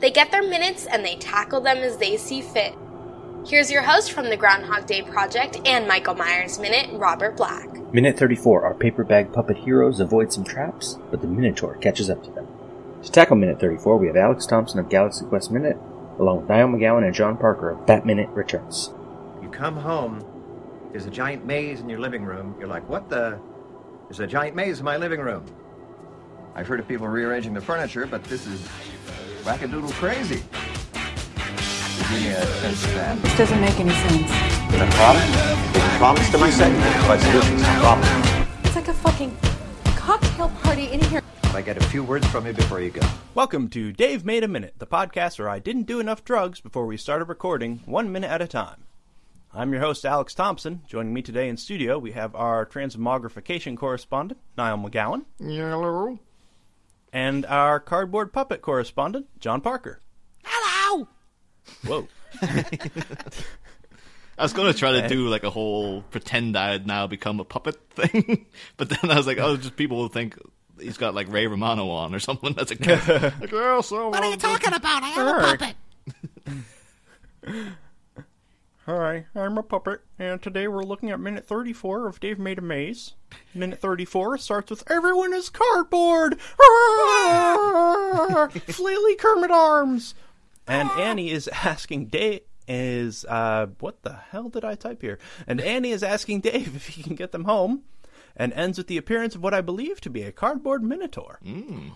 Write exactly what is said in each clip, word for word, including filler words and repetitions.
They get their minutes and they tackle them as they see fit. Here's your host from the Groundhog Day Project and Michael Myers Minute, Robert Black. Minute thirty-four, our paper bag puppet heroes avoid some traps, but the Minotaur catches up to them. To tackle Minute thirty-four, we have Alex Thompson of Galaxy Quest Minute, along with Niall McGowan and John Parker of Bat Minute Returns. You come home, there's a giant maze in your living room. You're like, what the? There's a giant maze in my living room. I've heard of people rearranging the furniture, but this is whack-a-doodle crazy. Give me a sense of that. This doesn't make any sense. Is it a problem? Is it a promise to my second? But solution's a problem. It's like a fucking cocktail party in here. I get a few words from you before you go. Welcome to Dave Made a Minute, the podcast where I didn't do enough drugs before we started recording one minute at a time. I'm your host, Alex Thompson. Joining me today in studio, we have our transmogrification correspondent, Niall McGowan. Hello. And our cardboard puppet correspondent, John Parker. Hello! Whoa. I was going to try to do like a whole pretend I had now become a puppet thing, but then I was like, oh, just people will think... He's got, like, Ray Romano on or someone that's a kid. Like, oh, so what are you talking about? I am a puppet. Hi, I'm a puppet, and today we're looking at Minute thirty-four of Dave Made a Maze. Minute thirty-four starts with, everyone is cardboard! Flaily Kermit arms! And Annie is asking Dave... Is, uh, what the hell did I type here? And Annie is asking Dave if he can get them home. And ends with the appearance of what I believe to be a cardboard minotaur. Mm.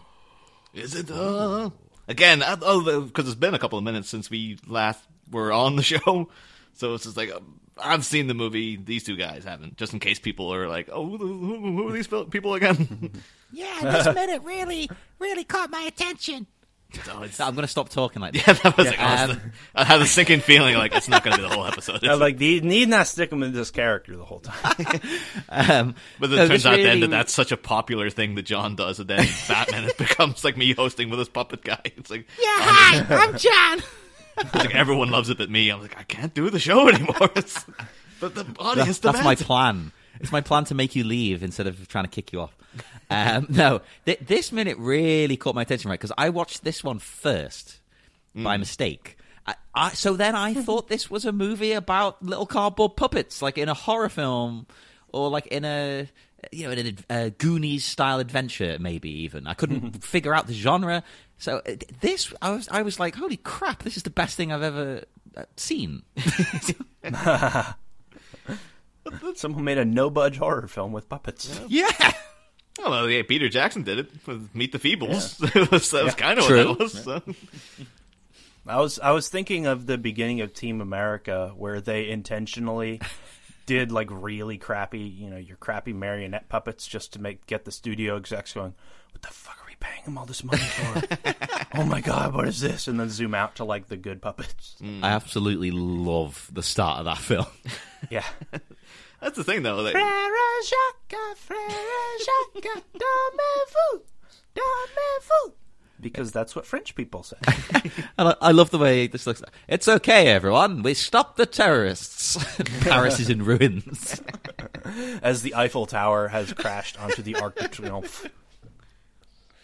Is it? Uh, again, because oh, it's been a couple of minutes since we last were on the show. So it's just like, um, I've seen the movie. These two guys haven't. Just in case people are like, oh, who, who, who are these people again? Yeah, this minute really, really caught my attention. So it's, I'm going to stop talking like that. Yeah, that was yeah, like, I, was, um... I had a sinking feeling like it's not going to be the whole episode. I was like, you need not stick them in this character the whole time. um, but it no, turns out really... then that that's such a popular thing that John does, and then Batman it becomes like me hosting with this puppet guy. It's like, yeah, hi, I'm John. It's like, everyone loves it but me. I'm like, I can't do the show anymore. It's, but the audience that, That's my plan. It's my plan to make you leave instead of trying to kick you off. Um, no, th- this minute really caught my attention, right? Because I watched this one first mm. by mistake. I, I, so then I thought this was a movie about little cardboard puppets, like in a horror film or like in a, you know, in a, a Goonies-style adventure, maybe even. I couldn't figure out the genre. So this, I was, I was like, holy crap, this is the best thing I've ever seen. Someone made a no-budge horror film with puppets. Yeah. yeah. Well, yeah, Peter Jackson did it with Meet the Feebles. Yeah. was, that yeah, was kind of true. what that was. So. I was I was thinking of the beginning of Team America where they intentionally did like really crappy, you know, your crappy marionette puppets just to make get the studio execs going, what the fuck are we paying them all this money for? Oh my God, what is this? And then zoom out to like the good puppets. Mm. I absolutely love the start of that film. Yeah. That's the thing, though. Like... Frère Jacques, Frère Jacques, dormez-vous, dormez-vous. Because that's what French people say. And I love the way this looks. It's okay, everyone. We stopped the terrorists. Paris is in ruins. As the Eiffel Tower has crashed onto the Arc de Triomphe.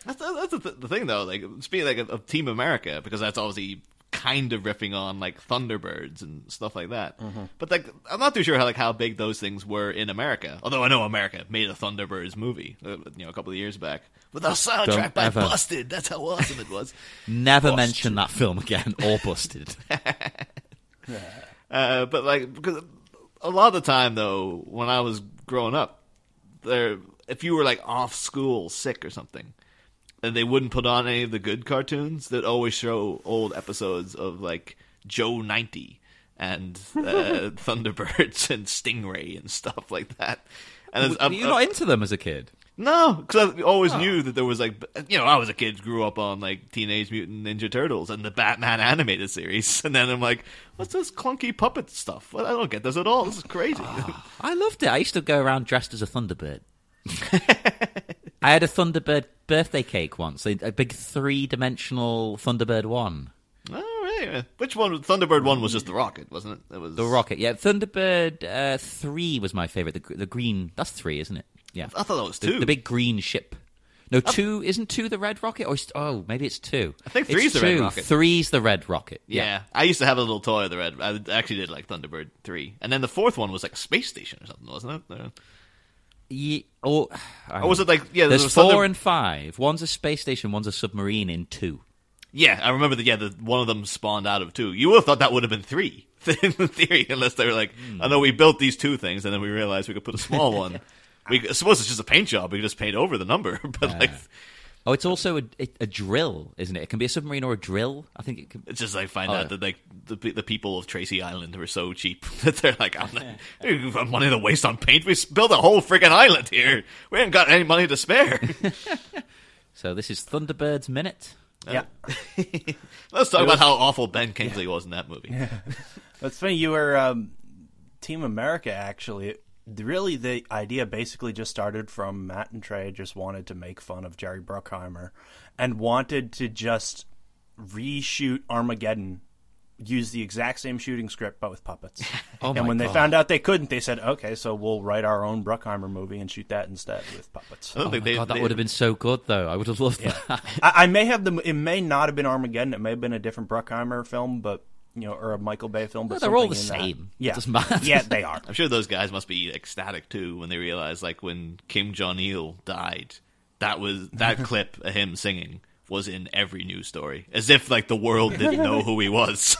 That's, that's the, th- the thing, though. Like speaking like of, of Team America, because that's obviously... kind of riffing on like Thunderbirds and stuff like that, mm-hmm. but like I'm not too sure how like how big those things were in America. Although I know America made a Thunderbirds movie, uh, you know, a couple of years back with a soundtrack by Busted. That's how awesome it was. Never Busted. Mention that film again or Busted. uh, but like because a lot of the time though, when I was growing up, there if you were like off school, sick or something. And they wouldn't put on any of the good cartoons that always show old episodes of, like, Joe ninety and uh, Thunderbirds and Stingray and stuff like that. And Were you I'm, not into them as a kid? No, because I always oh. knew that there was, like, you know, I was a kid, grew up on, like, Teenage Mutant Ninja Turtles and the Batman animated series. And then I'm like, what's this clunky puppet stuff? Well, I don't get this at all. This is crazy. Oh, I loved it. I used to go around dressed as a Thunderbird. I had a Thunderbird birthday cake once, a big three-dimensional Thunderbird one. Oh, yeah. Which one? Thunderbird one was just the rocket, wasn't it? It was... The rocket, yeah. Thunderbird uh, three was my favorite. The, the green, that's three, isn't it? Yeah, I thought that was two. The, the big green ship. No, oh. two isn't two the red rocket? Or is, oh, maybe it's two. I think three's it's the two. red rocket. Three's the red rocket. Yeah. yeah, I used to have a little toy of the red. I actually did like Thunderbird three, and then the fourth one was like a space station or something, wasn't it? Yeah. Or, or was it like yeah? There's there four Thunder... and five. One's a space station. One's a submarine in two. Yeah, I remember that. Yeah, the, one of them spawned out of two. You would have thought that would have been three in theory, unless they were like, mm. I know we built these two things, and then we realized we could put a small one. We, I suppose it's just a paint job. We can just paint over the number. But uh, like, oh, it's also a, a, a drill, isn't it? It can be a submarine or a drill. I think it can. It's just I like, find oh. out that like the the people of Tracy Island were so cheap that they're like, I'm not, we've got money to waste on paint. We built a whole freaking island here. We ain't got any money to spare. So this is Thunderbird's Minute. Uh, yeah. Let's talk was, about how awful Ben Kingsley yeah. was in that movie. Yeah. That's funny. You were um, Team America, actually. Really, the idea basically just started from Matt and Trey just wanted to make fun of Jerry Bruckheimer and wanted to just reshoot Armageddon, use the exact same shooting script but with puppets. oh and when God. They found out they couldn't, they said, okay, so we'll write our own Bruckheimer movie and shoot that instead with puppets. Oh my they, God, that they... would have been so good, though. I would have loved yeah. that. I, I may have the, it may not have been Armageddon. It may have been a different Bruckheimer film, but... You know, or a Michael Bay film, but no, they're all the same. That. Yeah, it doesn't matter. yeah, they are. I'm sure those guys must be ecstatic too when they realize, like, when Kim Jong Il died, that was that clip of him singing was in every news story, as if like the world didn't know who he was.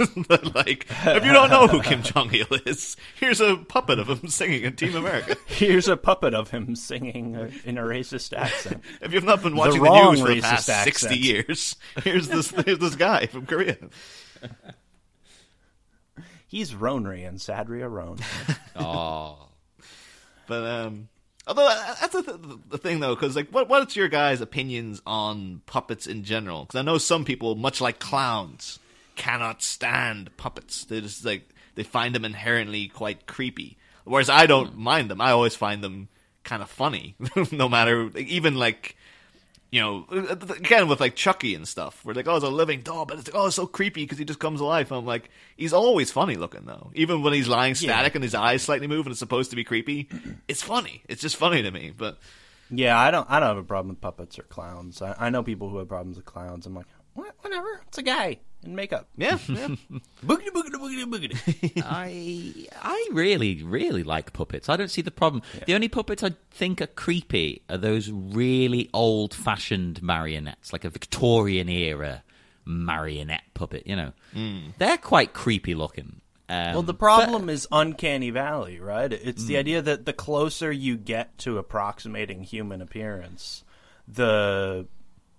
Like, if you don't know who Kim Jong Il is, here's a puppet of him singing in Team America. Here's a puppet of him singing in a racist accent. If you've not been watching the, the news for the past accent. sixty years, here's this here's this guy from Korea. He's Ronry and Sadria Roan. Oh, but um, although that's the, th- the thing though, because like, what what's your guys' opinions on puppets in general? Because I know some people, much like clowns, cannot stand puppets. They just like they find them inherently quite creepy. Whereas I don't mm. mind them. I always find them kind of funny, no matter even like. You know, again, with, like, Chucky and stuff, where, like, oh, it's a living doll, but it's like, oh, it's so creepy because he just comes alive. And I'm like, he's always funny-looking, though. Even when he's lying static yeah. and his eyes slightly move and it's supposed to be creepy, it's funny. It's just funny to me, but... Yeah, I don't I don't have a problem with puppets or clowns. I, I know people who have problems with clowns. I'm like, what? Whatever, it's a guy in makeup. Yeah, yeah. Boogity, boogity, boogity, boogity. I, I really, really like puppets. I don't see the problem. Yeah. The only puppets I think are creepy are those really old-fashioned marionettes, like a Victorian-era marionette puppet, you know. Mm. They're quite creepy-looking. Um, well, the problem but... is Uncanny Valley, right? It's the mm. idea that the closer you get to approximating human appearance, the...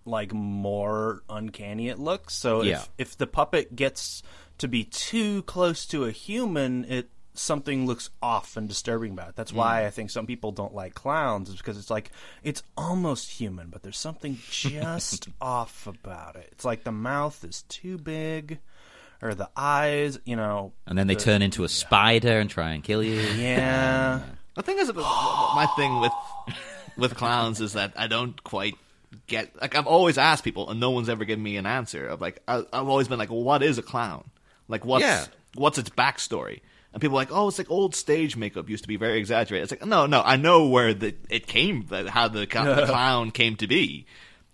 like more uncanny it looks. So yeah. if if the puppet gets to be too close to a human, it something looks off and disturbing about it. That's mm. why I think some people don't like clowns, is because it's like it's almost human, but there's something just off about it. It's like the mouth is too big. Or the eyes, you know. And then they the, turn into a yeah. spider and try and kill you. Yeah. I think that's a bit, my thing with with clowns is that I don't quite get like I've always asked people and no one's ever given me an answer of like I, I've always been like, well, what is a clown? Like what's yeah. what's its backstory? And people are like, oh, it's like old stage makeup used to be very exaggerated. It's like no, no, I know where the, it came, how the, the clown came to be.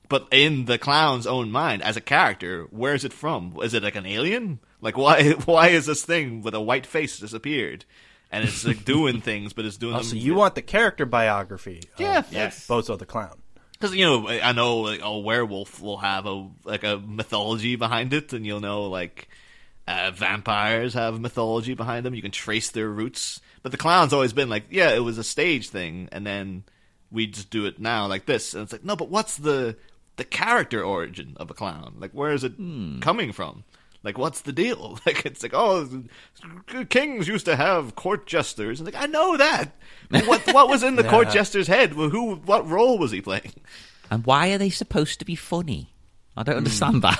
But in the clown's own mind, as a character, where is it from? Is it like an alien? Like why why is this thing with a white face disappeared? And it's like doing things, but it's doing. Oh, them so you yeah. want the character biography? Yeah, of, yes. Like, Bozo the Clown. Because, you know, I know like, a werewolf will have a like a mythology behind it, and you'll know, like, uh, vampires have mythology behind them. You can trace their roots. But the clown's always been like, yeah, it was a stage thing, and then we just do it now like this. And it's like, no, but what's the the character origin of a clown? Like, where is it hmm. coming from? Like, what's the deal? Like, it's like, oh, kings used to have court jesters. And like, I know that. What what was in the yeah. court jester's head? Who? What role was he playing? And why are they supposed to be funny? I don't understand mm. that.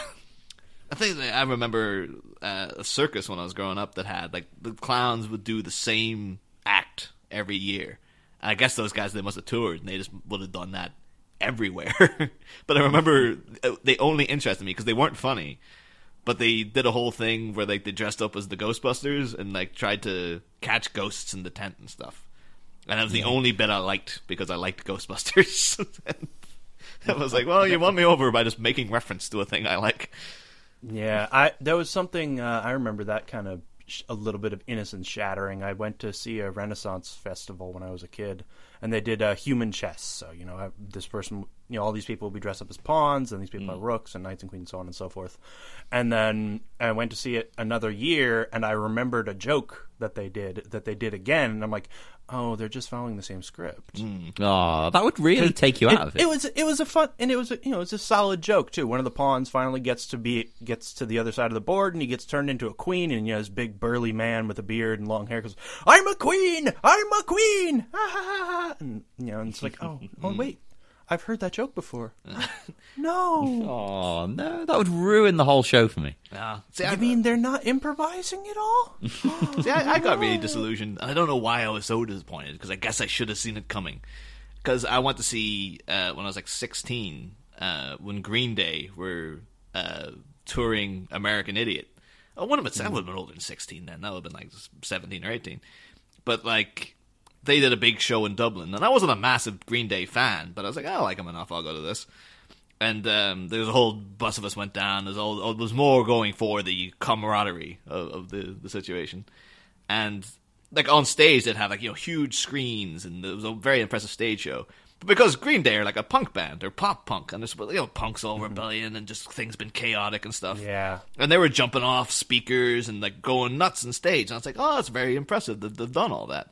I think I remember uh, a circus when I was growing up that had, like, the clowns would do the same act every year. And I guess those guys, they must have toured, and they just would have done that everywhere. But I remember they only interested me because they weren't funny. But they did a whole thing where, like, they dressed up as the Ghostbusters and, like, tried to catch ghosts in the tent and stuff. And that was the yeah. only bit I liked, because I liked Ghostbusters. I was like, well, you won me over by just making reference to a thing I like. Yeah, I there was something, uh, I remember that kind of, sh- a little bit of innocence shattering. I went to see a Renaissance festival when I was a kid, and they did uh, human chess. So, you know, I, this person, you know, all these people will be dressed up as pawns, and these people mm. are rooks and knights and queens, so on and so forth. And then I went to see it another year, and I remembered a joke that they did, that they did again, and I'm like, oh, they're just following the same script. Mm. Oh, that would really take you it, out of it. It was, it was a fun, and it was, a, you know, it's a solid joke too. One of the pawns finally gets to be gets to the other side of the board, and he gets turned into a queen, and you know, this big burly man with a beard and long hair goes, "I'm a queen, I'm a queen!" Ah! And you know, and it's like, oh, oh, wait, I've heard that joke before. No, oh no, that would ruin the whole show for me. Yeah. See, I, I mean, they're not improvising at all. See, I, I got really disillusioned. I don't know why I was so disappointed, because I guess I should have seen it coming. Because I went to see uh, when I was like sixteen, uh, when Green Day were uh, touring American Idiot. Oh, one of them, I would have been older than sixteen then. That would have been like seventeen or eighteen. But like, they did a big show in Dublin, and I wasn't a massive Green Day fan, but I was like, I like them enough, I'll go to this. And um, there was a whole bus of us went down. There's all, there was more going for the camaraderie of, of the, the situation. And like on stage, they'd have like, you know, huge screens, and it was a very impressive stage show. But because Green Day are like a punk band, they're pop punk, and there's, you know, punks all rebellion, and just things been chaotic and stuff. Yeah. And they were jumping off speakers and like going nuts on stage. And I was like, oh, that's very impressive that they've done all that.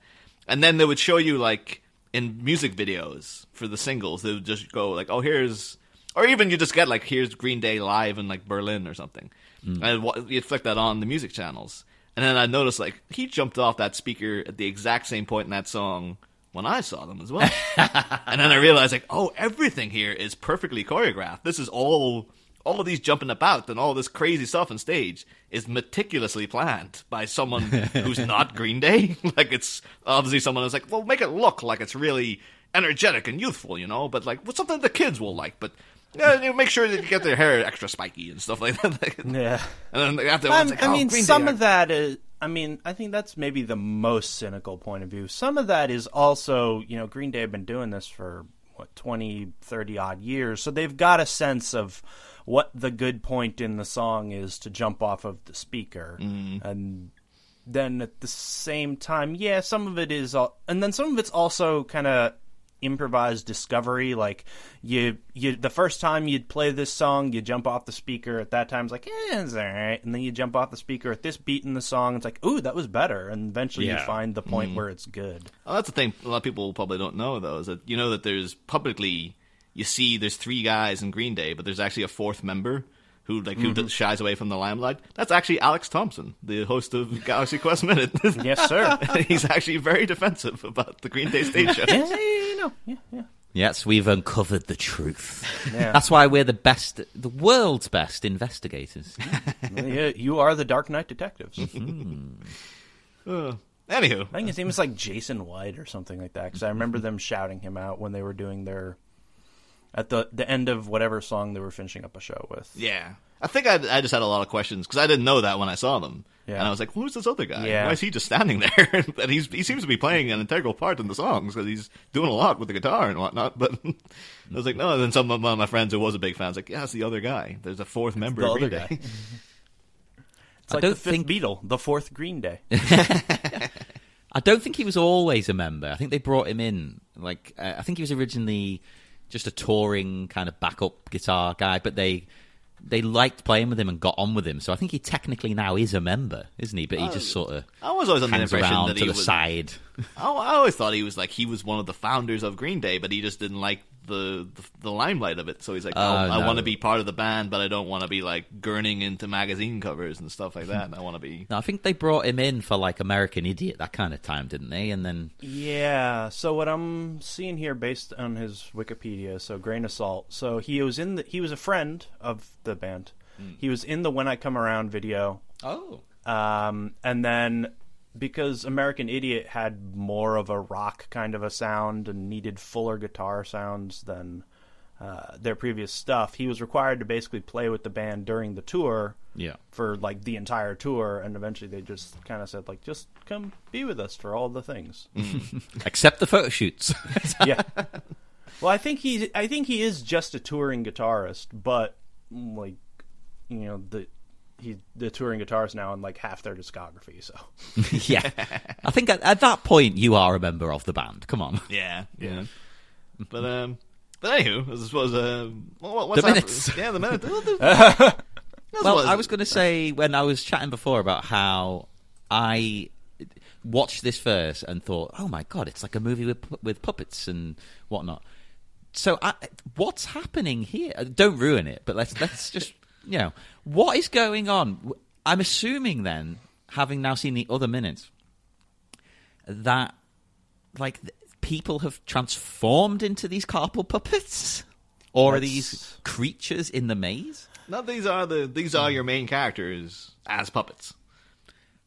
And then they would show you like in music videos for the singles, they would just go like, oh, here's. Or even you just get, like, here's Green Day live in, like, Berlin or something. Mm. And you'd flick that on the music channels. And then I noticed, like, he jumped off that speaker at the exact same point in that song when I saw them as well. And then I realized, like, oh, everything here is perfectly choreographed. This is all, all of these jumping about and all this crazy stuff on stage is meticulously planned by someone who's not Green Day. Like, it's obviously someone who's like, well, make it look like it's really energetic and youthful, you know? But, like, well, something the kids will like, but... Yeah, make sure that you get their hair extra spiky and stuff like that. Yeah, and then after like, oh, I mean, Green some Day of are... that is. I mean, I think that's maybe the most cynical point of view. Some of that is also, you know, Green Day have been doing this for what twenty, thirty odd years, so they've got a sense of what the good point in the song is to jump off of the speaker, mm. and then at the same time, yeah, some of it is, all, and then some of it's also kind of. Improvised discovery, like you you the first time you'd play this song, you jump off the speaker at that time, it's like, eh, it's all right, and then you jump off the speaker at this beat in the song, it's like, ooh, that was better, and eventually yeah. you find the point mm. where it's good. Oh, that's the thing a lot of people probably don't know, though, is that you know that there's publicly, you see there's three guys in Green Day, but there's actually a fourth member who like who mm-hmm. shies away from the limelight. That's actually Alex Thompson, the host of Galaxy Quest Minute. Yes, sir. He's actually very defensive about the Green Day stage show. Yeah, you know. Yeah, yeah. Yes, we've uncovered the truth. Yeah. That's why we're the best, the world's best investigators. You are the Dark Knight detectives. Mm-hmm. uh, anywho. I think his name is like Jason White or something like that, because I remember them shouting him out when they were doing their... At the the end of whatever song they were finishing up a show with. Yeah. I think I, I just had a lot of questions, because I didn't know that when I saw them. Yeah. And I was like, who's this other guy? Yeah. Why is he just standing there? And he's, he seems to be playing an integral part in the songs, because he's doing a lot with the guitar and whatnot. But I was like, no. And then some of my friends who was a big fan was like, yeah, it's the other guy. There's a fourth member the of Green Day. It's like I don't the fifth think... Beatle, the fourth Green Day. I don't think he was always a member. I think they brought him in. Like uh, I think he was originally... just a touring kind of backup guitar guy, but they they liked playing with him and got on with him. So I think he technically now is a member, isn't he? But he uh, just sort of I was always under the impression that he was, side. I, I always thought he was like he was one of the founders of Green Day, but he just didn't like the the, the limelight of it. So he's like, oh, uh, I no. want to be part of the band, but I don't want to be like gurning into magazine covers and stuff like that. I want to be. No, I think they brought him in for like American Idiot, that kind of time, didn't they? And then yeah. So what I'm seeing here, based on his Wikipedia, so grain of salt. So he was in. The, he was a friend of the band. Mm. He was in the When I Come Around video. Oh. Um, and then. Because American Idiot had more of a rock kind of a sound and needed fuller guitar sounds than uh, their previous stuff, he was required to basically play with the band during the tour yeah. for, like, the entire tour, and eventually they just kind of said, like, just come be with us for all the things. Except the photo shoots. yeah. Well, I think he, I think he is just a touring guitarist, but, like, you know, the... He, the touring guitarist now in like half their discography, so yeah. I think at, at that point you are a member of the band. Come on, yeah, yeah. But um, but anywho, I suppose uh, what, what's the that minutes? For, yeah, the minutes. well, I was going to say when I was chatting before about how I watched this first and thought, oh my god, it's like a movie with with puppets and whatnot. So I, what's happening here? Don't ruin it, but let's let's just. You know, what is going on? I'm assuming then, having now seen the other minutes, that like th- people have transformed into these carpal puppets, or That's... are these creatures in the maze? No, these are the these are your main characters as puppets.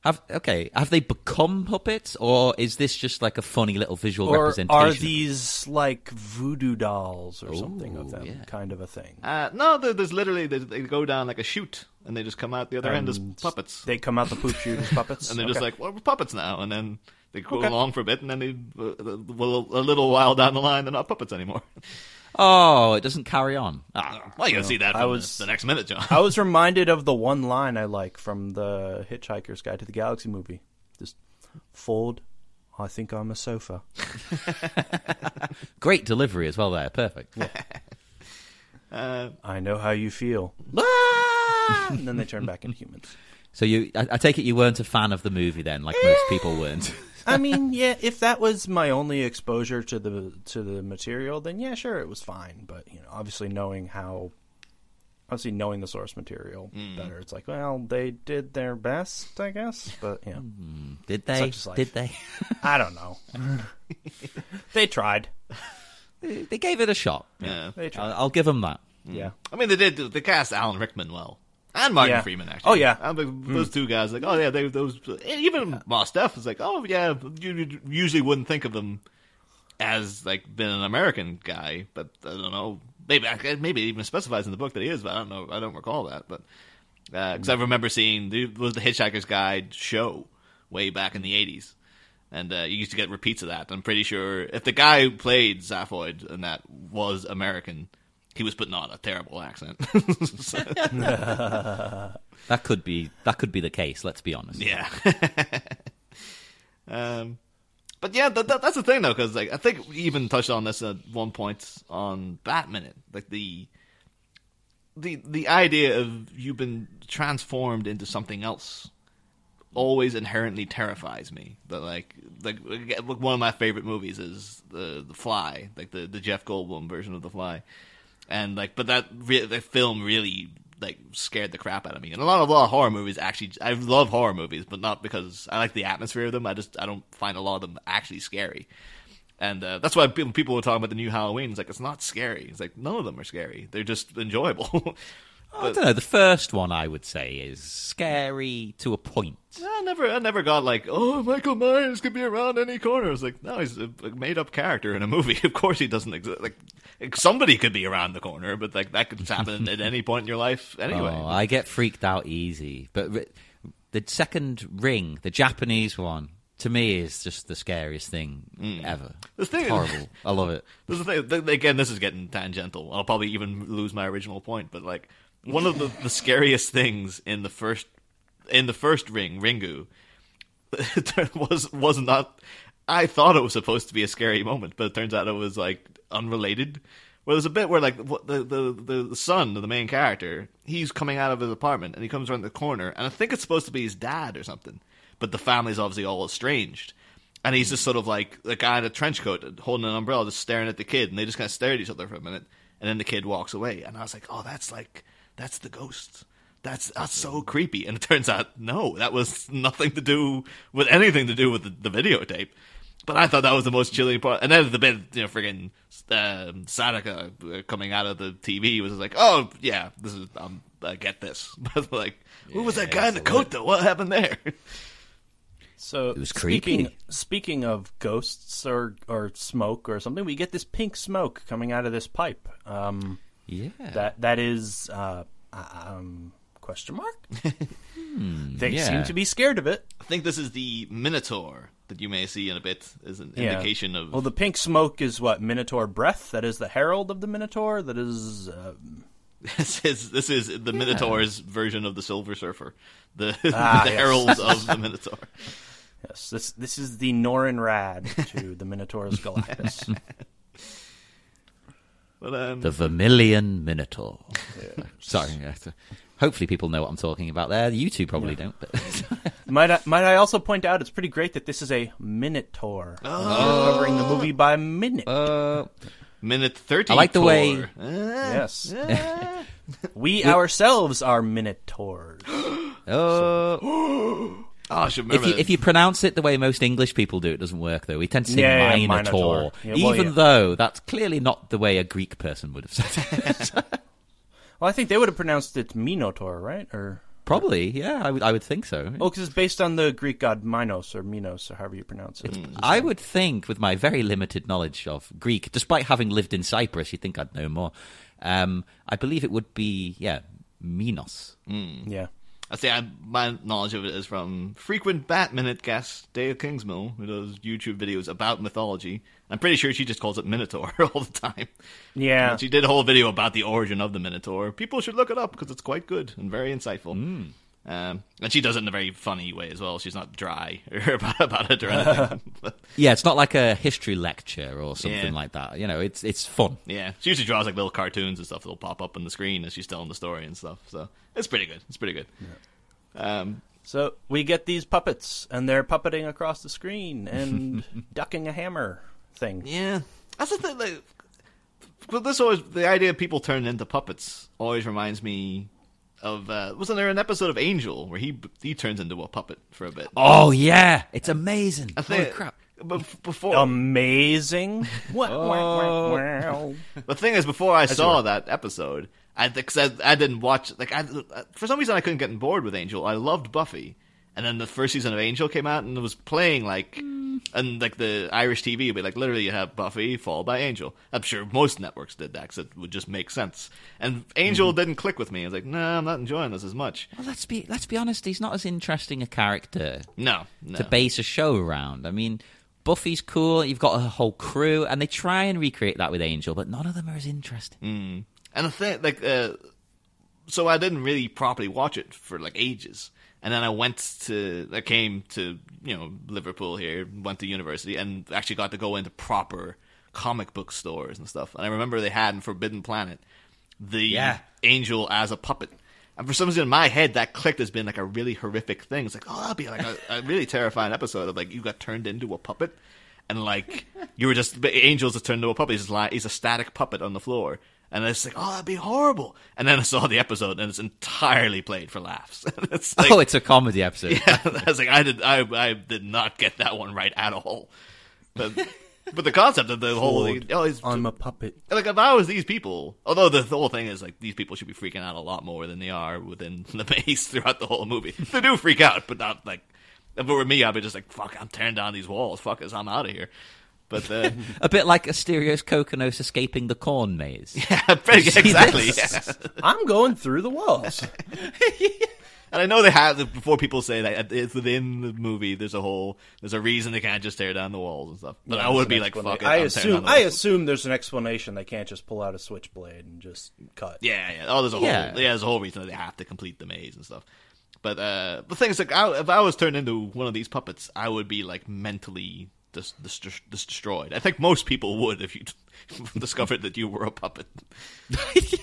Have okay, have they become puppets, or is this just like a funny little visual or representation? Or are these like voodoo dolls or Ooh, something of that yeah. kind of a thing? Uh, no, there's literally, they, they go down like a chute, and they just come out the other and end as puppets. They come out the poop chute as puppets? And they're okay. just like, well, we're puppets now, and then they go okay. along for a bit, and then they, uh, well, a little while down the line, they're not puppets anymore. Oh, it doesn't carry on. Ah, well, you'll no, see that from I was, the next minute, John. I was reminded of the one line I like from the Hitchhiker's Guide to the Galaxy movie. Just, Ford, I think I'm a sofa. Great delivery as well there. Perfect. Yeah. uh, I know how you feel. And then they turn back into humans. So you, I, I take it you weren't a fan of the movie then, like most people weren't. I mean, yeah, if that was my only exposure to the to the material, then yeah, sure, it was fine. But you know, obviously knowing how, obviously knowing the source material mm. better, it's like, well, they did their best, I guess. But yeah, mm. did they? Did they? I don't know. They tried. They, they gave it a shot. Yeah, they tried. I'll, I'll give them that. Mm. Yeah, I mean, they did. They cast Alan Rickman well. And Martin yeah. Freeman, actually. Oh, yeah. I mean, those mm. two guys, like, oh, yeah, they those. Even Mos Def is like, oh, yeah, you, you usually wouldn't think of them as, like, being an American guy, but I don't know. Maybe maybe it even specifies in the book that he is, but I don't know. I don't recall that. But because uh, I remember seeing, the, it was the Hitchhiker's Guide show way back in the eighties, and uh, you used to get repeats of that. I'm pretty sure if the guy who played Zaphoid and that was American, he was putting on a terrible accent. so. That could be that could be the case. Let's be honest. Yeah. um, but yeah, th- th- that's the thing though, because like I think we even touched on this at one point on Bat Minute, like the the the idea of you've been transformed into something else always inherently terrifies me. But like like one of my favorite movies is the the Fly, like the the Jeff Goldblum version of the Fly. And like, but that re- the film really like scared the crap out of me. And a lot of, a lot of horror movies actually, I love horror movies, but not because I like the atmosphere of them. I just I don't find a lot of them actually scary. And uh, that's why people were talking about the new Halloween. It's like it's not scary. It's like none of them are scary. They're just enjoyable. but, I don't know. The first one I would say is scary to a point. I never, I never got like, oh, Michael Myers could be around any corner. It's like, no, he's a made-up character in a movie. Of course, he doesn't exist. Like, somebody could be around the corner, but like that could happen at any point in your life. Anyway, oh, I get freaked out easy. But re- the second Ring, the Japanese one, to me is just the scariest thing mm. ever. This thing it's horrible. Is, I love it. This is the thing. Again, this is getting tangential. I'll probably even lose my original point, but like. One of the, the scariest things in the first in the first Ring, Ringu, was was not. I thought it was supposed to be a scary moment, but it turns out it was like unrelated. Well, there's a bit where like the the the son of the main character, he's coming out of his apartment and he comes around the corner, and I think it's supposed to be his dad or something, but the family's obviously all estranged. And he's just sort of like the guy in a trench coat holding an umbrella, just staring at the kid. And they just kind of stare at each other for a minute. And then the kid walks away. And I was like, oh, that's like, that's the ghost. That's, that's so creepy. And it turns out, no, that was nothing to do with anything to do with the, the videotape. But I thought that was the most chilling part. And then the bit, you know, friggin' um, Sadaka coming out of the T V was like, oh, yeah, this is, um, I get this. But like, yeah, who was that guy in the coat, though? What happened there? So it was creepy. Speaking, speaking of ghosts or or smoke or something, we get this pink smoke coming out of this pipe. Um, yeah, that that is uh, um, question mark. hmm, they yeah. seem to be scared of it. I think this is the Minotaur that you may see in a bit as an yeah. indication of. Well, the pink smoke is what Minotaur breath. That is the herald of the Minotaur. That is. Uh... This is this is the yeah. Minotaur's version of the Silver Surfer, the, ah, the yes. heralds of the Minotaur. Yes, this this is the Norinrad to the Minotaur's Galactus. But, um... the Vermilion Minotaur. Yeah. Sorry, hopefully people know what I'm talking about there. You two probably yeah. don't. But... might I, might I also point out it's pretty great that this is a Minotaur. Oh. We're covering the movie by minute. Uh... Minute thirty. I like the way. Uh, yes. Uh, we ourselves are Minotaurs. Oh. So. oh, I should remember. If you, if you pronounce it the way most English people do, it doesn't work, though. We tend to say yeah, yeah, Minotaur. Yeah, well, even yeah. though that's clearly not the way a Greek person would have said it. Well, I think they would have pronounced it Minotaur, right? Or. Probably, yeah, I would I would think so. Oh, because it's based on the Greek god Minos, or Minos, or however you pronounce it. It's, I would think, with my very limited knowledge of Greek, despite having lived in Cyprus, you'd think I'd know more. Um, I believe it would be, yeah, Minos. Mm. Yeah. I'd say I, my knowledge of it is from frequent Bat Minute guest, Dave Kingsmill, who does YouTube videos about mythology. I'm pretty sure she just calls it Minotaur all the time. Yeah. And she did a whole video about the origin of the Minotaur. People should look it up because it's quite good and very insightful. Mm. Um, and she does it in a very funny way as well. She's not dry or about, about it or anything. Yeah, it's not like a history lecture or something yeah. like that. You know, it's it's fun. Yeah. She usually draws like little cartoons and stuff that'll pop up on the screen as she's telling the story and stuff. So it's pretty good. It's pretty good. Yeah. Um, so we get these puppets and they're puppeting across the screen and ducking a hammer thing. Yeah. That's the thing. Like, but this always, the idea of people turning into puppets always reminds me of uh, wasn't there an episode of Angel where he he turns into a puppet for a bit? Oh yeah, it's amazing. I think, Holy crap! But before amazing, what? Oh. The thing is, before I That's saw right. that episode, I because I, I didn't watch like I, for some reason I couldn't get bored with Angel. I loved Buffy, and then the first season of Angel came out and it was playing like mm. and like the Irish T V would be like literally you have Buffy followed by Angel. I'm sure most networks did that because it would just make sense. And Angel mm. didn't click with me. I was like, no, nah, I'm not enjoying this as much. Well, let's be let's be honest. He's not as interesting a character. No, no. to base a show around. I mean, Buffy's cool. You've got a whole crew, and they try and recreate that with Angel, but none of them are as interesting. Mm. And the thing, like, uh, so I didn't really properly watch it for like ages. And then I went to, I came to, you know, Liverpool here, went to university, and actually got to go into proper comic book stores and stuff. And I remember they had in Forbidden Planet the yeah. Angel as a puppet. And for some reason in my head, that clicked as being like a really horrific thing. It's like, oh, that'd be like a, a really terrifying episode of like, you got turned into a puppet. And like, you were just, Angel's just turned into a puppet. He's, just lying, he's a static puppet on the floor. And it's like, oh, that'd be horrible. And then I saw the episode, and it's entirely played for laughs. It's like, oh, it's a comedy episode. Yeah, I was like, I did, I, I did not get that one right at all. But, but the concept of the Ford, whole, like, oh, he's, I'm a puppet. Like if I was these people, although the, the whole thing is like these people should be freaking out a lot more than they are within the maze throughout the whole movie. They do freak out, but not like. If it were me, I'd be just like, fuck, I'm tearing down these walls. Fuck this, I'm out of here. But uh, a bit like Asterios Kokonos escaping the corn maze. Yeah, pretty, exactly. Yeah. I'm going through the walls. And I know they have, before people say that, it's within the movie, there's a whole, there's a reason they can't just tear down the walls and stuff. But yeah, I would be like, fuck it, I I'm assume, I assume there's an explanation. They can't just pull out a switchblade and just cut. Yeah, yeah. Oh, there's a whole, yeah, yeah there's a whole reason that they have to complete the maze and stuff. But uh, the thing is, like, I, if I was turned into one of these puppets, I would be like mentally... This, this, this destroyed. I think most people would if you discovered that you were a puppet. Yeah.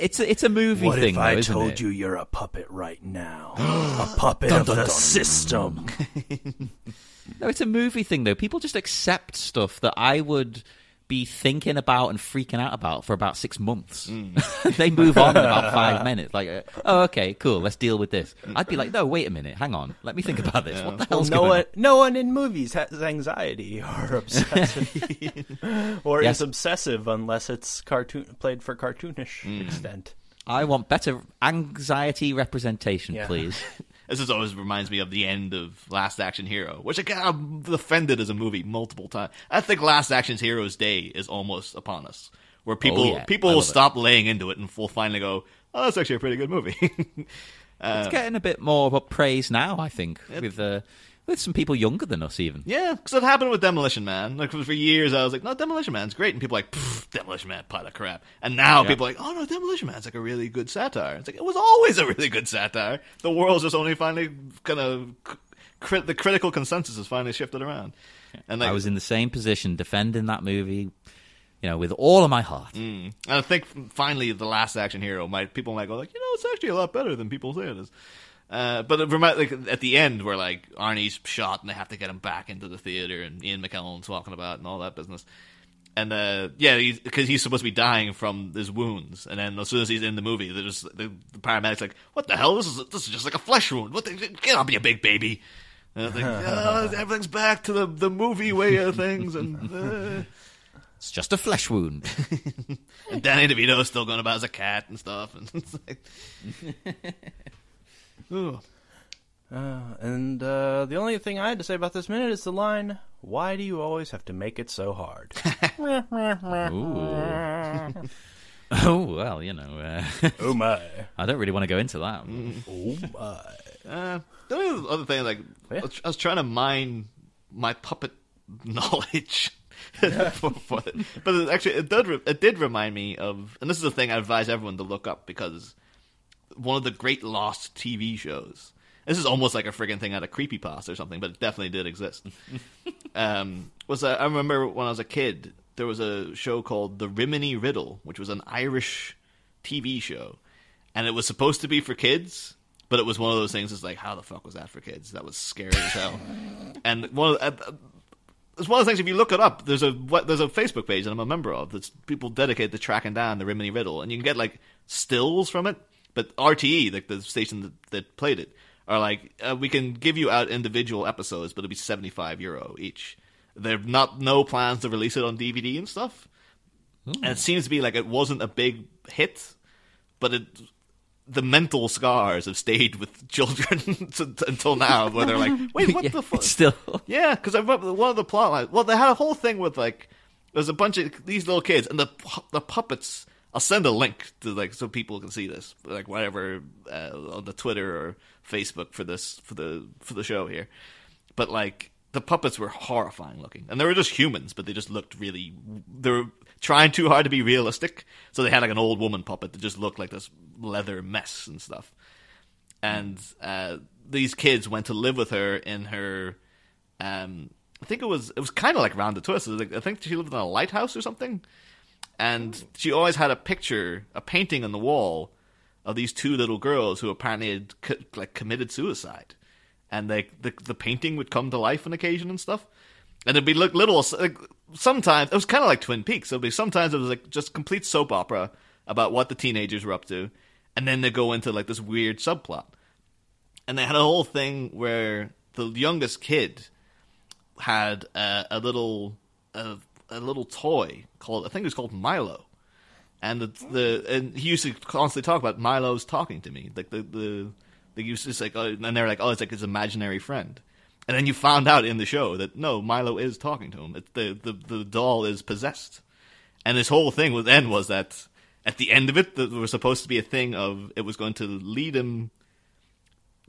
It's a, it's a movie what thing. What if though, I told it? you you're a puppet right now? A puppet dun, of dun, the dun. system. No, it's a movie thing, though. People just accept stuff that I would be thinking about and freaking out about for about six months. Mm. They move on in about five minutes. Like, oh, okay, cool, let's deal with this. I'd be like, no, wait a minute, hang on, let me think about this. Yeah. What the hell's well, no going one, on? No one in movies has anxiety or obsessive, or yes. is obsessive unless it's cartoon played for cartoonish mm. extent. I want better anxiety representation, yeah. please. This is always reminds me of the end of Last Action Hero, which I got offended as a movie multiple times. I think Last Action Hero's day is almost upon us, where people oh, yeah. people will stop it. laying into it and will finally go, "Oh, that's actually a pretty good movie." uh, it's getting a bit more of a praise now, I think, it, with uh, with some people younger than us, even. Yeah, because it happened with Demolition Man. Like for years, I was like, "No, Demolition Man's great," and people were like, "Demolition Man, pile of crap." And now yeah. people are like, "Oh no, Demolition Man's like a really good satire." It's like it was always a really good satire. The world's just only finally kind of crit- the critical consensus has finally shifted around. And like, I was in the same position defending that movie, you know, with all of my heart. Mm. And I think finally, the Last Action Hero, might people might go like, you know, it's actually a lot better than people say it is. Uh, but it reminds, like, at the end, where like Arnie's shot and they have to get him back into the theater, and Ian McKellen's walking about and all that business. And uh, yeah, because he's, he's supposed to be dying from his wounds, and then as soon as he's in the movie, they're just, the, the paramedic's like, "What the hell? This is this is just like a flesh wound. What? The, get on, be a big baby." And like, oh, everything's back to the the movie way of things, and uh. It's just a flesh wound. And Danny DeVito's still going about as a cat and stuff, and it's like. Ooh. Uh, and uh, the only thing I had to say about this minute is the line, "Why do you always have to make it so hard?" Ooh. Oh, well, you know. Uh, oh, my. I don't really want to go into that. Mm. Oh, my. Uh, the only other thing, like, yeah. I was trying to mine my puppet knowledge. for, for it. But it actually, it did, it did remind me of, and this is a thing I advise everyone to look up, because one of the great lost T V shows. This is almost like a friggin' thing out of Creepypasta or something, but it definitely did exist. um, was a, I remember when I was a kid, there was a show called The Rimini Riddle, which was an Irish T V show. And it was supposed to be for kids, but it was one of those things that's like, how the fuck was that for kids? That was scary as hell. And one of the, uh, it's one of the things, if you look it up, there's a what, there's a Facebook page that I'm a member of that people dedicate to tracking down The Rimini Riddle. And you can get, like, stills from it. But R T E, like the station that, that played it, are like, uh, we can give you out individual episodes, but it'll be seventy-five euro each. There've not no plans to release it on D V D and stuff. Ooh. And it seems to be like it wasn't a big hit, but it, the mental scars have stayed with children to, to, until now, where they're like, wait, what yeah, the fuck? Still, yeah, because I remember one of the plot lines. Well, they had a whole thing with like there's a bunch of these little kids and the the puppets. I'll send a link to like so people can see this, like whatever uh, on the Twitter or Facebook for this for the for the show here. But like the puppets were horrifying looking, and they were just humans, but they just looked really. They were trying too hard to be realistic, so they had like an old woman puppet that just looked like this leather mess and stuff. And uh, these kids went to live with her in her. Um, I think it was it was kind of like round the twist. Like, I think she lived in a lighthouse or something. And she always had a picture, a painting on the wall of these two little girls who apparently had co- like committed suicide, and they, the the painting would come to life on occasion and stuff. And it'd be like little, like, sometimes it was kind of like Twin Peaks. It'd be sometimes it was like just complete soap opera about what the teenagers were up to, and then they go into like this weird subplot. And they had a whole thing where the youngest kid had a, a little. A, a little toy called, I think it was called Milo. And the, the and he used to constantly talk about Milo's talking to me. Like the, the, they used to like, oh, and they're like, oh, it's like his imaginary friend. And then you found out in the show that no, Milo is talking to him. It, the, the, the doll is possessed. And this whole thing was, then was that at the end of it, there was supposed to be a thing of, it was going to lead him.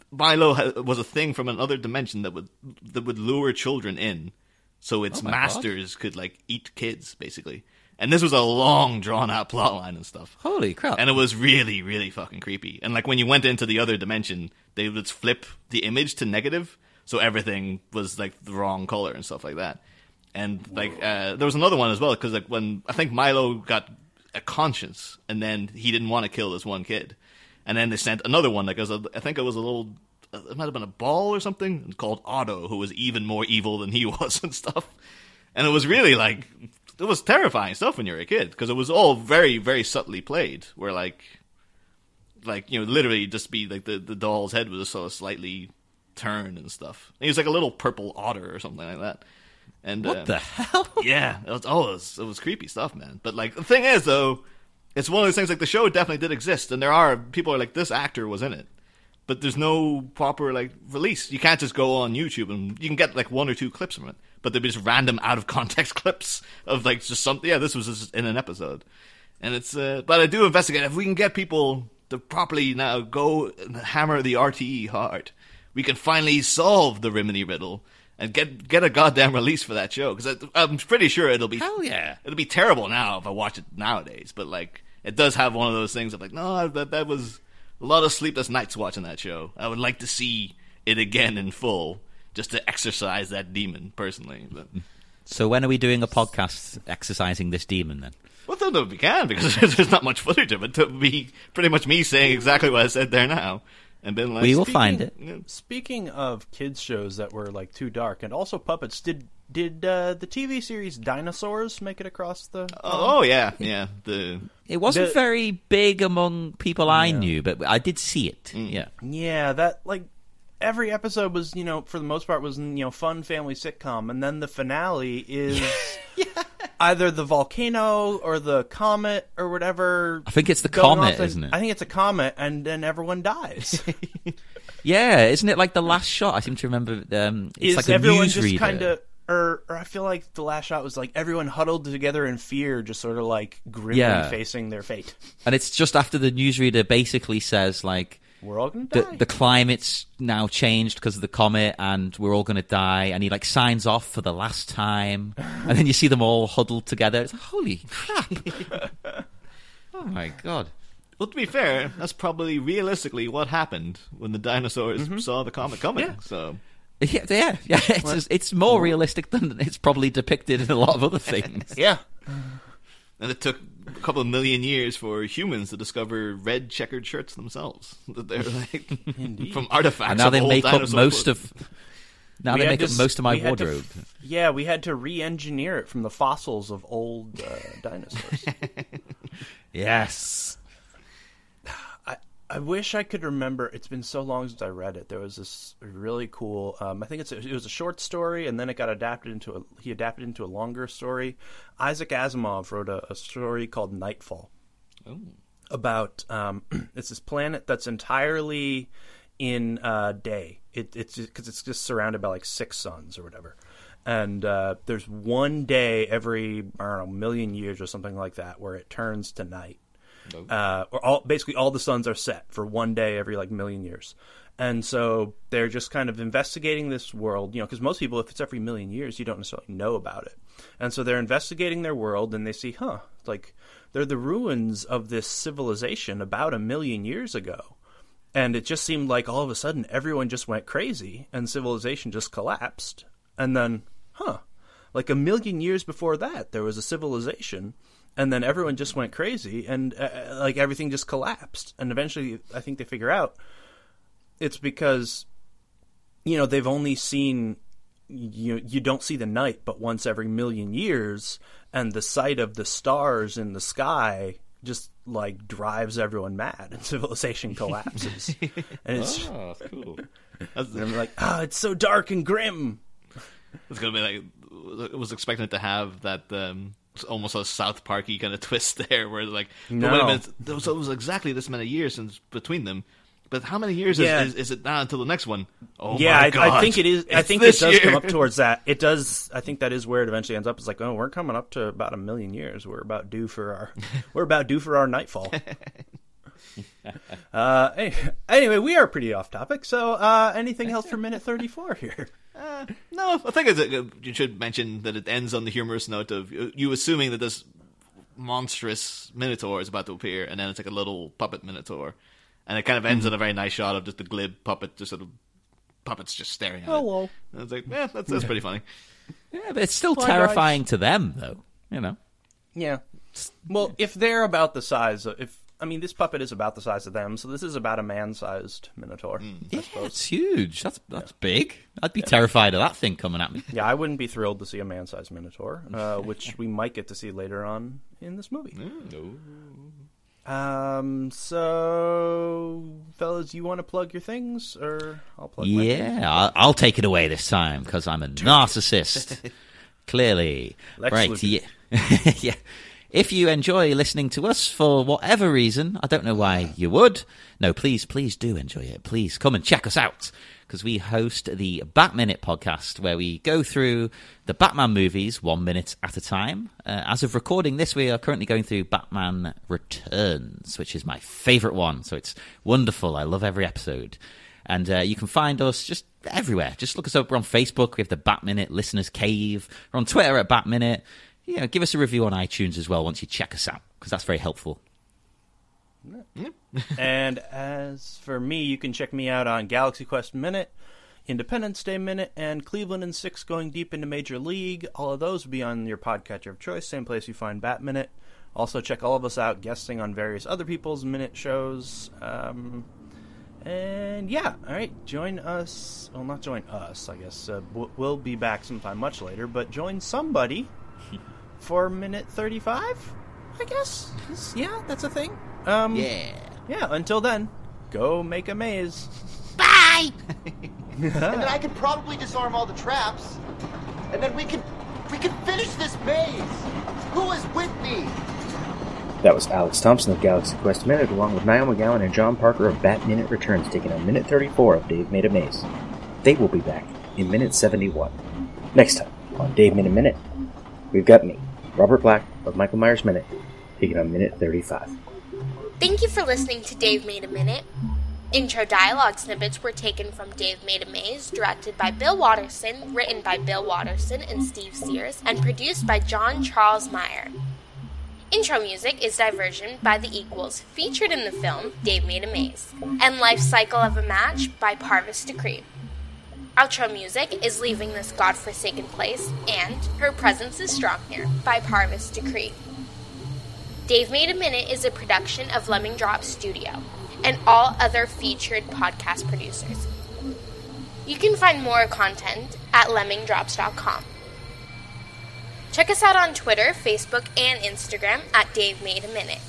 Milo was a thing from another dimension that would, that would lure children in. So its oh masters God. could, like, eat kids, basically. And this was a long, drawn-out plotline and stuff. Holy crap. And it was really, really fucking creepy. And, like, when you went into the other dimension, they would flip the image to negative, so everything was, like, the wrong color and stuff like that. And, like, uh, there was another one as well, because, like, when I think Milo got a conscience, and then he didn't want to kill this one kid. And then they sent another one, like, it was a, I think it was a little... it might have been a ball or something, called Otto, who was even more evil than he was and stuff. And it was really, like, it was terrifying stuff when you were a kid, because it was all very, very subtly played, where, like, like, you know, literally just be, like, the, the doll's head was sort of slightly turned and stuff. And he was, like, a little purple otter or something like that. And, what uh, the hell? Yeah, it was, oh, it was, it was creepy stuff, man. But, like, the thing is, though, it's one of those things, like, the show definitely did exist, and there are, people are like, this actor was in it. But there's no proper, like, release. You can't just go on YouTube and you can get, like, one or two clips from it. But there'd be just random out-of-context clips of, like, just something. Yeah, this was just in an episode. And it's, uh, but I do investigate. If we can get people to properly now go and hammer the R T E hard, we can finally solve the Rimini Riddle and get get a goddamn release for that show. Because I'm pretty sure it'll be... Hell yeah. It'll be terrible now if I watch it nowadays. But, like, it does have one of those things of, like, no, that, that was... a lot of sleepless nights watching that show. I would like to see it again in full, just to exercise that demon, personally. But. So when are we doing a podcast exercising this demon, then? Well, I don't know if we can, because there's not much footage of it. It would be pretty much me saying exactly what I said there now. And then like, we will speaking, find it. You know, speaking of kids' shows that were, like, too dark, and also puppets, did did uh, the T V series Dinosaurs make it across the... Oh, oh yeah, yeah. The... It wasn't the, very big among people I yeah. knew, but I did see it. Mm. Yeah, yeah. That like every episode was, you know, for the most part was, you know, fun family sitcom, and then the finale is yeah. either the volcano or the comet or whatever. I think it's the comet, and, isn't it? I think it's a comet, and then everyone dies. Yeah, isn't it like the last shot? I seem to remember. Um, it's is like a everyone just kind of. Or, or I feel like the last shot was like everyone huddled together in fear, just sort of like grimly yeah. facing their fate. And it's just after the newsreader basically says like, "We're all gonna die. The, the climate's now changed because of the comet, and we're all gonna die." And he like signs off for the last time, and then you see them all huddled together. It's like, holy crap! Oh my god! Well, to be fair, that's probably realistically what happened when the dinosaurs mm-hmm. saw the comet coming. Yeah. So. Yeah, yeah, yeah. It's just, it's more realistic than it's probably depicted in a lot of other things. Yeah, and it took a couple of million years for humans to discover red checkered shirts themselves. That they're like from artifacts. And now of they old make up most books. Of. Now we they make to, up most of my wardrobe. To, yeah, we had to re-engineer it from the fossils of old uh, dinosaurs. Yes. I wish I could remember. It's been so long since I read it. There was this really cool. Um, I think it's a, it was a short story, and then it got adapted into a. He adapted into a longer story. Isaac Asimov wrote a, a story called Nightfall, oh. about um, it's this planet that's entirely in uh, day. It, it's because it's just surrounded by like six suns or whatever, and uh, there's one day every I don't know million years or something like that where it turns to night. Nope. Uh, or all basically all the suns are set for one day every like million years, and so they're just kind of investigating this world, you know, because most people, if it's every million years, you don't necessarily know about it, and so they're investigating their world, and they see, huh, like they're the ruins of this civilization about a million years ago, and it just seemed like all of a sudden everyone just went crazy and civilization just collapsed, and then, huh, like a million years before that there was a civilization. And then everyone just went crazy, and uh, like everything just collapsed. And eventually, I think they figure out it's because, you know, they've only seen you. You don't see the night, but once every million years, and the sight of the stars in the sky just like drives everyone mad, and civilization collapses. And it's oh, that's cool. That's... And I'm like, oh, it's so dark and grim. It's gonna be like I was expecting it to have that. Um... It's almost a South Parky kind of twist there, where like, no. wait a minute, there was, it was exactly this many years since between them, but how many years yeah. is, is, is it now until the next one? Oh yeah, my I, God. I think it is. It's I think it does year. come up towards that. It does. I think that is where it eventually ends up. It's like, oh, we're coming up to about a million years. We're about due for our, we're about due for our nightfall. uh, anyway, anyway, we are pretty off topic. So, uh, anything else for minute thirty-four here? Uh, no, I think it's a, you should mention that it ends on the humorous note of you assuming that this monstrous minotaur is about to appear, and then it's like a little puppet minotaur, and it kind of ends mm-hmm. on a very nice shot of just the glib puppet, just sort of puppets just staring at oh, it. Well. And it's like, yeah, that's, that's pretty funny. Yeah, but it's still Fly terrifying guys. To them, though. You know. Yeah. Well, if they're about the size of if. I mean, this puppet is about the size of them, so this is about a man-sized Minotaur. Mm. Yeah, it's huge. That's that's yeah. big. I'd be yeah. terrified of that thing coming at me. Yeah, I wouldn't be thrilled to see a man-sized Minotaur, uh, which we might get to see later on in this movie. Mm. Um. So, fellas, you want to plug your things, or I'll plug my things? Yeah, I'll, I'll take it away this time, because I'm a narcissist. Clearly. Lex right, yeah. yeah. If you enjoy listening to us for whatever reason, I don't know why you would. No, please, please do enjoy it. Please come and check us out, because we host the Bat Minute podcast, where we go through the Batman movies one minute at a time. Uh, as of recording this, we are currently going through Batman Returns, which is my favourite one. So it's wonderful. I love every episode. And uh, you can find us just everywhere. Just look us up. We're on Facebook. We have the Bat Minute Listeners Cave. We're on Twitter at Bat Minute. Yeah, you know, give us a review on iTunes as well once you check us out, because that's very helpful. And as for me, you can check me out on Galaxy Quest Minute, Independence Day Minute, and Cleveland and Six Going Deep into Major League. All of those will be on your podcatcher of choice, same place you find Bat Minute. Also check all of us out guesting on various other people's Minute shows. Um, and yeah, all right, join us. Well, not join us, I guess. Uh, we'll be back sometime much later, but join somebody for minute thirty-five, I guess. Yeah, that's a thing. Um, yeah. Yeah, until then, go make a maze. Bye! And then I could probably disarm all the traps. And then we could, we could finish this maze. Who is with me? That was Alex Thompson of Galaxy Quest Minute, along with Niall McGowan and John Parker of Bat Minute Returns, taking on minute thirty-four of Dave Made a Maze. They will be back in minute seventy-one. Next time on Dave Made a Minute. We've got me, Robert Black of Michael Myers Minute, taking on minute thirty-five. Thank you for listening to Dave Made a Minute. Intro dialogue snippets were taken from Dave Made a Maze, directed by Bill Watterson, written by Bill Watterson and Steve Sears, and produced by John Charles Meyer. Intro music is Diversion by The Equals, featured in the film Dave Made a Maze, and Life Cycle of a Match by Parvis Decree. Outro music is Leaving This Godforsaken Place and Her Presence is Strong Here by Parvis Decree. Dave Made a Minute is a production of Lemming Drop Studio and all other featured podcast producers. You can find more content at lemming drops dot com. Check us out on Twitter, Facebook, and Instagram at Dave Made a Minute.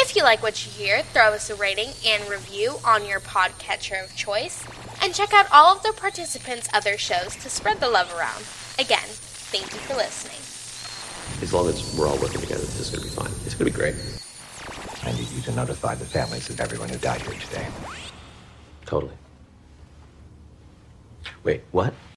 If you like what you hear, throw us a rating and review on your podcatcher of choice, and check out all of the participants' other shows to spread the love around. Again, thank you for listening. As long as we're all working together, this is going to be fine. It's going to be great. I need you to notify the families of everyone who died here today. Totally. Wait, what?